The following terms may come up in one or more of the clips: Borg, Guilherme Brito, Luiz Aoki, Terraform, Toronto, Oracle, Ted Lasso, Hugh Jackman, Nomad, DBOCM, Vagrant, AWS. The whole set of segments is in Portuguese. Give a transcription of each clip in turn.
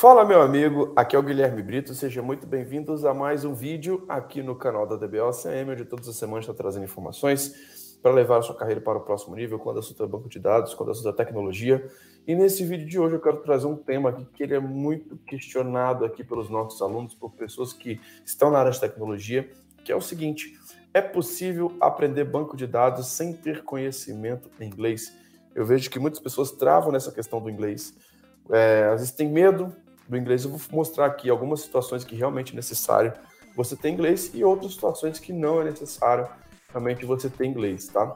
Fala, meu amigo, aqui é o Guilherme Brito, sejam muito bem-vindos a mais um vídeo aqui no canal da DBOCM, onde todas as semanas está trazendo informações para levar a sua carreira para o próximo nível, quando o assunto é banco de dados, quando o assunto é tecnologia. E nesse vídeo de hoje eu quero trazer um tema aqui que ele é muito questionado aqui pelos nossos alunos, por pessoas que estão na área de tecnologia, que é o seguinte: é possível aprender banco de dados sem ter conhecimento em inglês? Eu vejo que muitas pessoas travam nessa questão do inglês, às vezes tem medo do inglês. Eu vou mostrar aqui algumas situações que realmente é necessário você ter inglês e outras situações que não é necessário realmente você ter inglês, tá?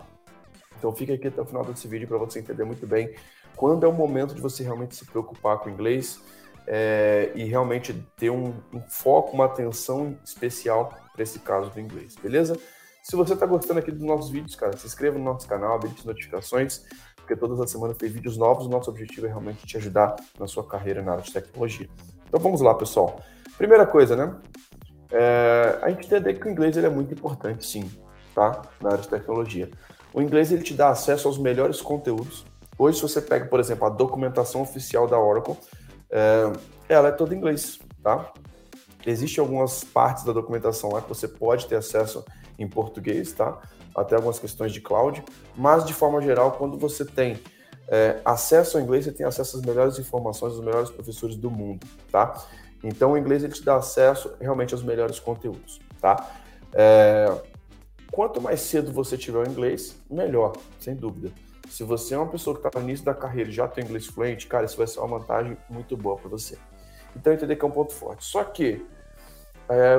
Então fica aqui até o final desse vídeo para você entender muito bem quando é o momento de você realmente se preocupar com o inglês e realmente ter um foco, uma atenção especial para esse caso do inglês, beleza? Se você está gostando aqui dos nossos vídeos, cara, se inscreva no nosso canal, habilite as notificações, porque todas as semanas tem vídeos novos. Nosso objetivo é realmente te ajudar na sua carreira na área de tecnologia. Então vamos lá, pessoal. Primeira coisa, né? A gente entender que o inglês ele é muito importante, sim, tá? Na área de tecnologia. O inglês ele te dá acesso aos melhores conteúdos. Hoje, se você pega, por exemplo, a documentação oficial da Oracle, ela é toda em inglês, tá? Existem algumas partes da documentação lá que você pode ter acesso em português, tá? Até algumas questões de cloud, mas de forma geral, quando você tem acesso ao inglês, você tem acesso às melhores informações, aos melhores professores do mundo, tá? Então o inglês ele te dá acesso realmente aos melhores conteúdos, tá? Quanto mais cedo você tiver o inglês, melhor, sem dúvida. Se você é uma pessoa que está no início da carreira e já tem inglês fluente, cara, isso vai ser uma vantagem muito boa para você. Então entender que é um ponto forte. Só que,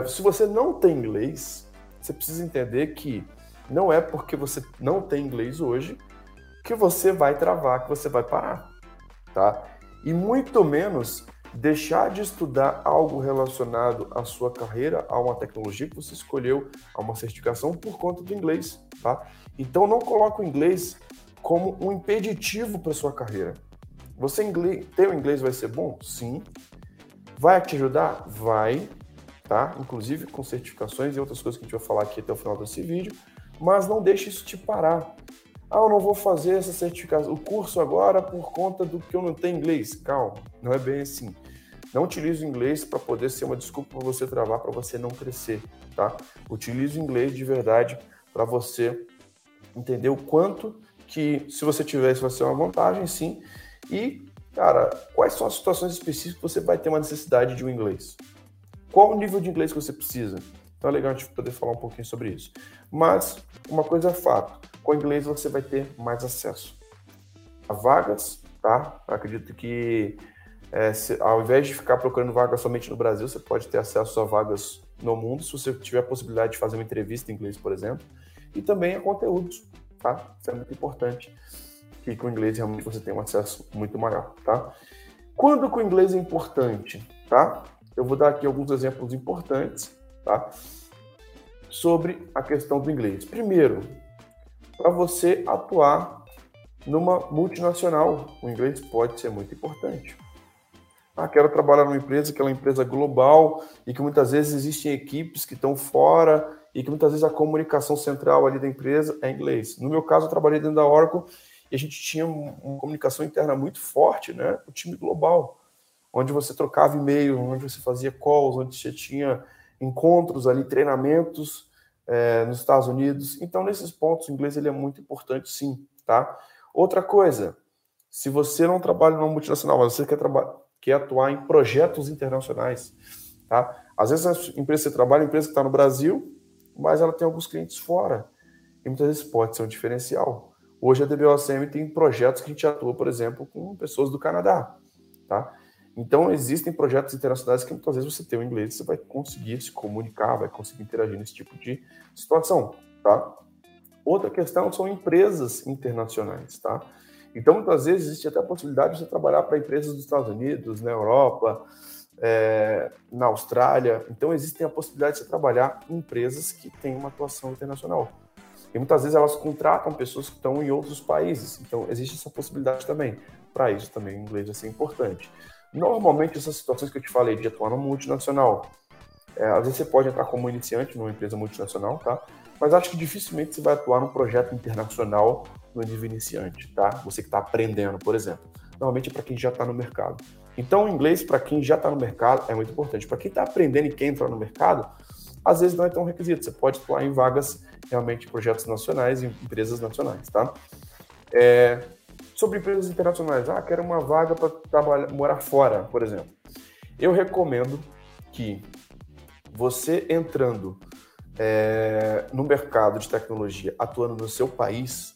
se você não tem inglês, você precisa entender que não é porque você não tem inglês hoje que você vai travar, que você vai parar, tá? E muito menos deixar de estudar algo relacionado à sua carreira, a uma tecnologia que você escolheu, a uma certificação por conta do inglês, tá? Então não coloque o inglês como um impeditivo para sua carreira. Você ter o inglês vai ser bom? Sim. Vai te ajudar? Vai, tá? Inclusive com certificações e outras coisas que a gente vai falar aqui até o final desse vídeo, mas não deixe isso te parar. Ah, eu não vou fazer essa certificação, o curso agora por conta do que eu não tenho inglês. Calma, não é bem assim. Não utilize o inglês para poder ser uma desculpa para você travar, para você não crescer, tá? Utilize o inglês de verdade para você entender o quanto que, se você tiver, isso vai ser uma vantagem, sim. E, cara, quais são as situações específicas que você vai ter uma necessidade de um inglês? Qual o nível de inglês que você precisa? Então é legal a gente poder falar um pouquinho sobre isso. Mas uma coisa é fato, com o inglês você vai ter mais acesso a vagas, tá? Eu acredito que ao invés de ficar procurando vagas somente no Brasil, você pode ter acesso a vagas no mundo, se você tiver a possibilidade de fazer uma entrevista em inglês, por exemplo, e também a conteúdos, tá? Isso é muito importante. Que com o inglês realmente você tem um acesso muito maior, tá? Quando que o inglês é importante, tá? Eu vou dar aqui alguns exemplos importantes, tá? Sobre a questão do inglês. Primeiro, para você atuar numa multinacional, o inglês pode ser muito importante. Ah, quero trabalhar numa empresa que é uma empresa global e que muitas vezes existem equipes que estão fora e que muitas vezes a comunicação central ali da empresa é inglês. No meu caso, eu trabalhei dentro da Oracle e a gente tinha uma comunicação interna muito forte, né? O time global, onde você trocava e-mail, onde você fazia calls, onde você tinha encontros ali, treinamentos nos Estados Unidos. Então, nesses pontos, o inglês ele é muito importante, sim, tá? Outra coisa, se você não trabalha numa multinacional, mas você quer atuar em projetos internacionais, tá? Às vezes, a empresa que você trabalha é uma empresa que está no Brasil, mas ela tem alguns clientes fora. E muitas vezes pode ser um diferencial. Hoje a DBOCM tem projetos que a gente atua, por exemplo, com pessoas do Canadá, tá? Então existem projetos internacionais que muitas vezes você tem o inglês, você vai conseguir se comunicar, vai conseguir interagir nesse tipo de situação, tá? Outra questão são empresas internacionais, tá? Então muitas vezes existe até a possibilidade de você trabalhar para empresas dos Estados Unidos, na Europa, na Austrália. Então existem a possibilidade de você trabalhar em empresas que têm uma atuação internacional. E muitas vezes elas contratam pessoas que estão em outros países. Então, existe essa possibilidade também. Para isso, também o inglês vai ser importante. Normalmente, essas situações que eu te falei de atuar no multinacional, às vezes você pode entrar como iniciante numa empresa multinacional, tá? Mas acho que dificilmente você vai atuar num projeto internacional no nível iniciante, tá? Você que está aprendendo, por exemplo. normalmente é para quem já está no mercado. Então, o inglês, para quem já está no mercado, é muito importante. Para quem está aprendendo e quer entrar no mercado, às vezes não é tão requisito. Você pode atuar em vagas, realmente, projetos nacionais e empresas nacionais, tá? Sobre empresas internacionais, quero uma vaga para morar fora, por exemplo. Eu recomendo que você entrando no mercado de tecnologia, atuando no seu país,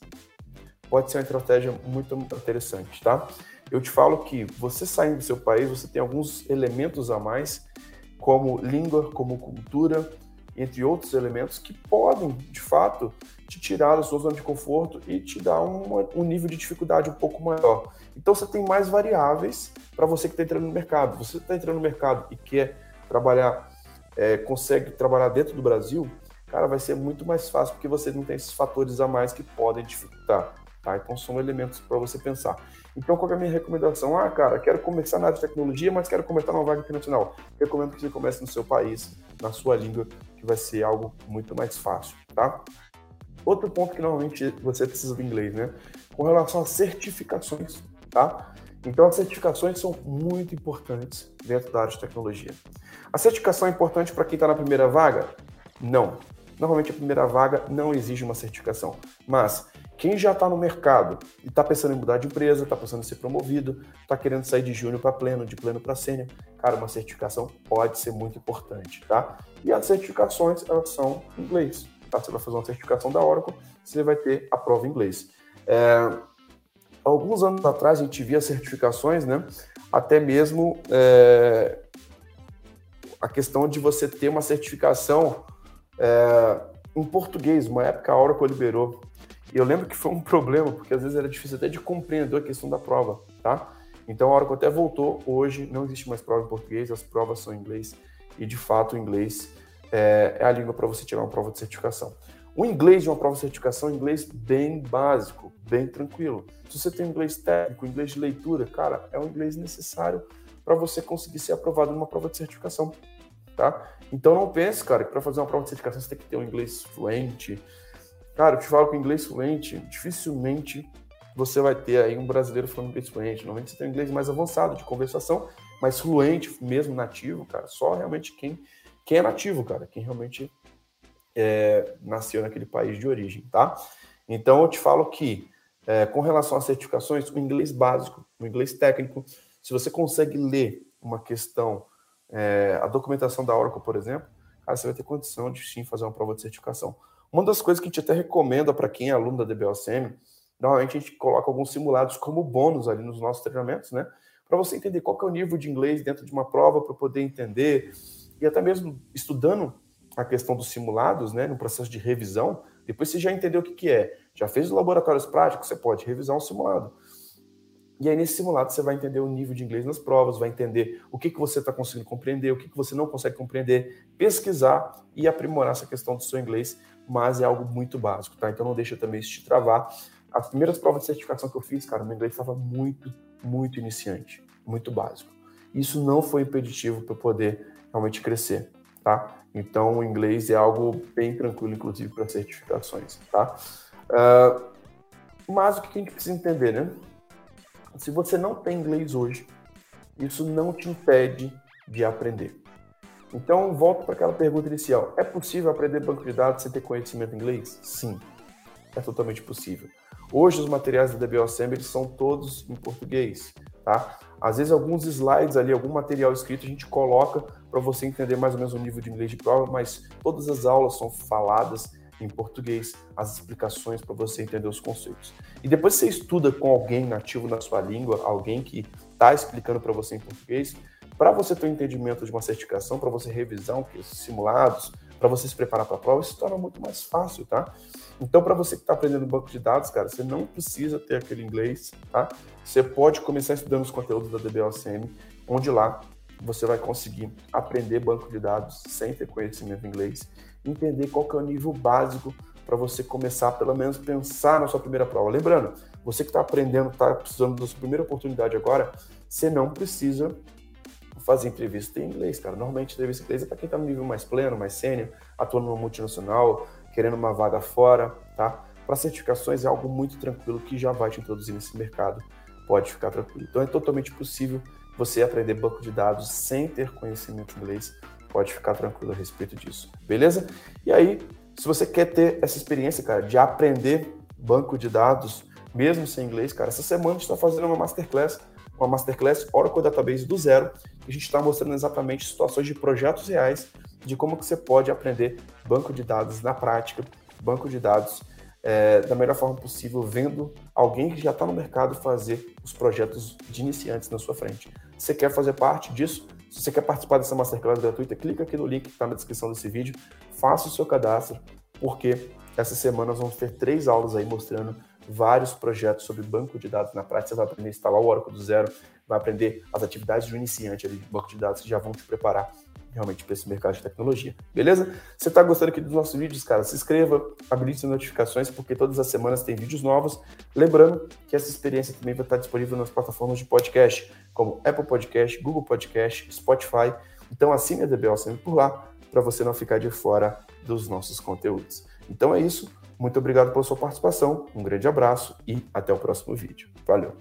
pode ser uma estratégia muito interessante, tá? Eu te falo que você saindo do seu país, você tem alguns elementos a mais, como língua, como cultura, entre outros elementos que podem, de fato, te tirar da sua zona de conforto e te dar um nível de dificuldade um pouco maior. Então, você tem mais variáveis para você que está entrando no mercado. Você está entrando no mercado e quer trabalhar, consegue trabalhar dentro do Brasil, cara, vai ser muito mais fácil porque você não tem esses fatores a mais que podem dificultar. Tá? Então, são elementos para você pensar. Então, qual é a minha recomendação? Cara, quero começar na área de tecnologia, mas quero começar numa vaga internacional. Recomendo que você comece no seu país, na sua língua, que vai ser algo muito mais fácil, tá? Outro ponto que, normalmente, você precisa do inglês, né? Com relação às certificações, tá? Então, as certificações são muito importantes dentro da área de tecnologia. A certificação é importante para quem está na primeira vaga? Não. Normalmente, a primeira vaga não exige uma certificação, mas quem já está no mercado e está pensando em mudar de empresa, está pensando em ser promovido, está querendo sair de júnior para pleno, de pleno para sênior, cara, uma certificação pode ser muito importante, tá? E as certificações, elas são em inglês, tá? Você vai fazer uma certificação da Oracle, você vai ter a prova em inglês. Alguns anos atrás, a gente via certificações, né? Até mesmo a questão de você ter uma certificação em português. Uma época, a Oracle liberou. E eu lembro que foi um problema, porque às vezes era difícil até de compreender a questão da prova, tá? Então, a Oracle até voltou. Hoje, não existe mais prova em português, as provas são em inglês. E, de fato, o inglês é a língua para você tirar uma prova de certificação. O inglês de uma prova de certificação é um inglês bem básico, bem tranquilo. Se você tem um inglês técnico, inglês de leitura, cara, é um inglês necessário para você conseguir ser aprovado numa prova de certificação, tá? Então, não pense, cara, que para fazer uma prova de certificação você tem que ter um inglês fluente. Cara, eu te falo que inglês fluente, dificilmente você vai ter aí um brasileiro falando inglês fluente. Normalmente você tem um inglês mais avançado, de conversação, mas fluente, mesmo nativo, cara, só realmente quem é nativo, cara, quem realmente nasceu naquele país de origem, tá? Então, eu te falo que, com relação às certificações, o inglês básico, o inglês técnico, se você consegue ler uma questão, a documentação da Oracle, por exemplo, cara, você vai ter condição de, sim, fazer uma prova de certificação. Uma das coisas que a gente até recomenda para quem é aluno da DBOCM, normalmente a gente coloca alguns simulados como bônus ali nos nossos treinamentos, né? Para você entender qual que é o nível de inglês dentro de uma prova, para poder entender. E até mesmo estudando a questão dos simulados, né? No processo de revisão, depois você já entendeu o que é. Já fez os laboratórios práticos, você pode revisar um simulado. E aí, nesse simulado, você vai entender o nível de inglês nas provas, vai entender o que você está conseguindo compreender, o que você não consegue compreender, pesquisar e aprimorar essa questão do seu inglês, mas é algo muito básico, tá? Então, não deixa também isso te travar. As primeiras provas de certificação que eu fiz, cara, meu inglês estava muito, muito iniciante, muito básico. Isso não foi impeditivo para eu poder realmente crescer, tá? Então, o inglês é algo bem tranquilo, inclusive, para certificações, tá? Mas o que a gente precisa entender, né? Se você não tem inglês hoje, isso não te impede de aprender. Então, volto para aquela pergunta inicial. É possível aprender banco de dados sem ter conhecimento em inglês? Sim, é totalmente possível. Hoje, os materiais da DBOCM, eles são todos em português, tá? Às vezes, alguns slides ali, algum material escrito, a gente coloca para você entender mais ou menos o nível de inglês de prova, mas todas as aulas são faladas em português, as explicações para você entender os conceitos. E depois você estuda com alguém nativo na sua língua, alguém que está explicando para você em português, para você ter um entendimento de uma certificação, para você revisar esses simulados, para você se preparar para a prova, isso torna muito mais fácil, tá? Então, para você que está aprendendo banco de dados, cara, você não precisa ter aquele inglês, tá? Você pode começar estudando os conteúdos da DBOCM, onde lá você vai conseguir aprender banco de dados sem ter conhecimento em inglês, entender qual que é o nível básico para você começar, pelo menos, pensar na sua primeira prova. Lembrando, você que está aprendendo, está precisando da sua primeira oportunidade agora, você não precisa fazer entrevista em inglês, cara. Normalmente, entrevista em inglês é para quem está no nível mais pleno, mais sênior, atuando numa multinacional, querendo uma vaga fora, tá? Para certificações é algo muito tranquilo que já vai te introduzir nesse mercado pode ficar tranquilo. Então é totalmente possível você aprender banco de dados sem ter conhecimento em inglês, pode ficar tranquilo a respeito disso, beleza? E aí, se você quer ter essa experiência, cara, de aprender banco de dados, mesmo sem inglês, cara, essa semana a gente está fazendo uma masterclass Oracle Database do zero, que a gente está mostrando exatamente situações de projetos reais, de como que você pode aprender banco de dados na prática, banco de dados da melhor forma possível, vendo alguém que já está no mercado fazer os projetos de iniciantes na sua frente. Você quer fazer parte disso? Se você quer participar dessa masterclass gratuita, clica aqui no link que está na descrição desse vídeo, faça o seu cadastro, porque essa semana nós vamos ter 3 aulas aí mostrando vários projetos sobre banco de dados na prática. Você vai aprender a instalar o Oracle do zero, vai aprender as atividades do iniciante ali de banco de dados que já vão te preparar realmente para esse mercado de tecnologia, beleza? Você está gostando aqui dos nossos vídeos, cara? Se inscreva, habilite as notificações, porque todas as semanas tem vídeos novos. Lembrando que essa experiência também vai estar disponível nas plataformas de podcast, como Apple Podcast, Google Podcast, Spotify. Então assine a DBOCM por lá, para você não ficar de fora dos nossos conteúdos. Então é isso, muito obrigado pela sua participação, um grande abraço e até o próximo vídeo. Valeu!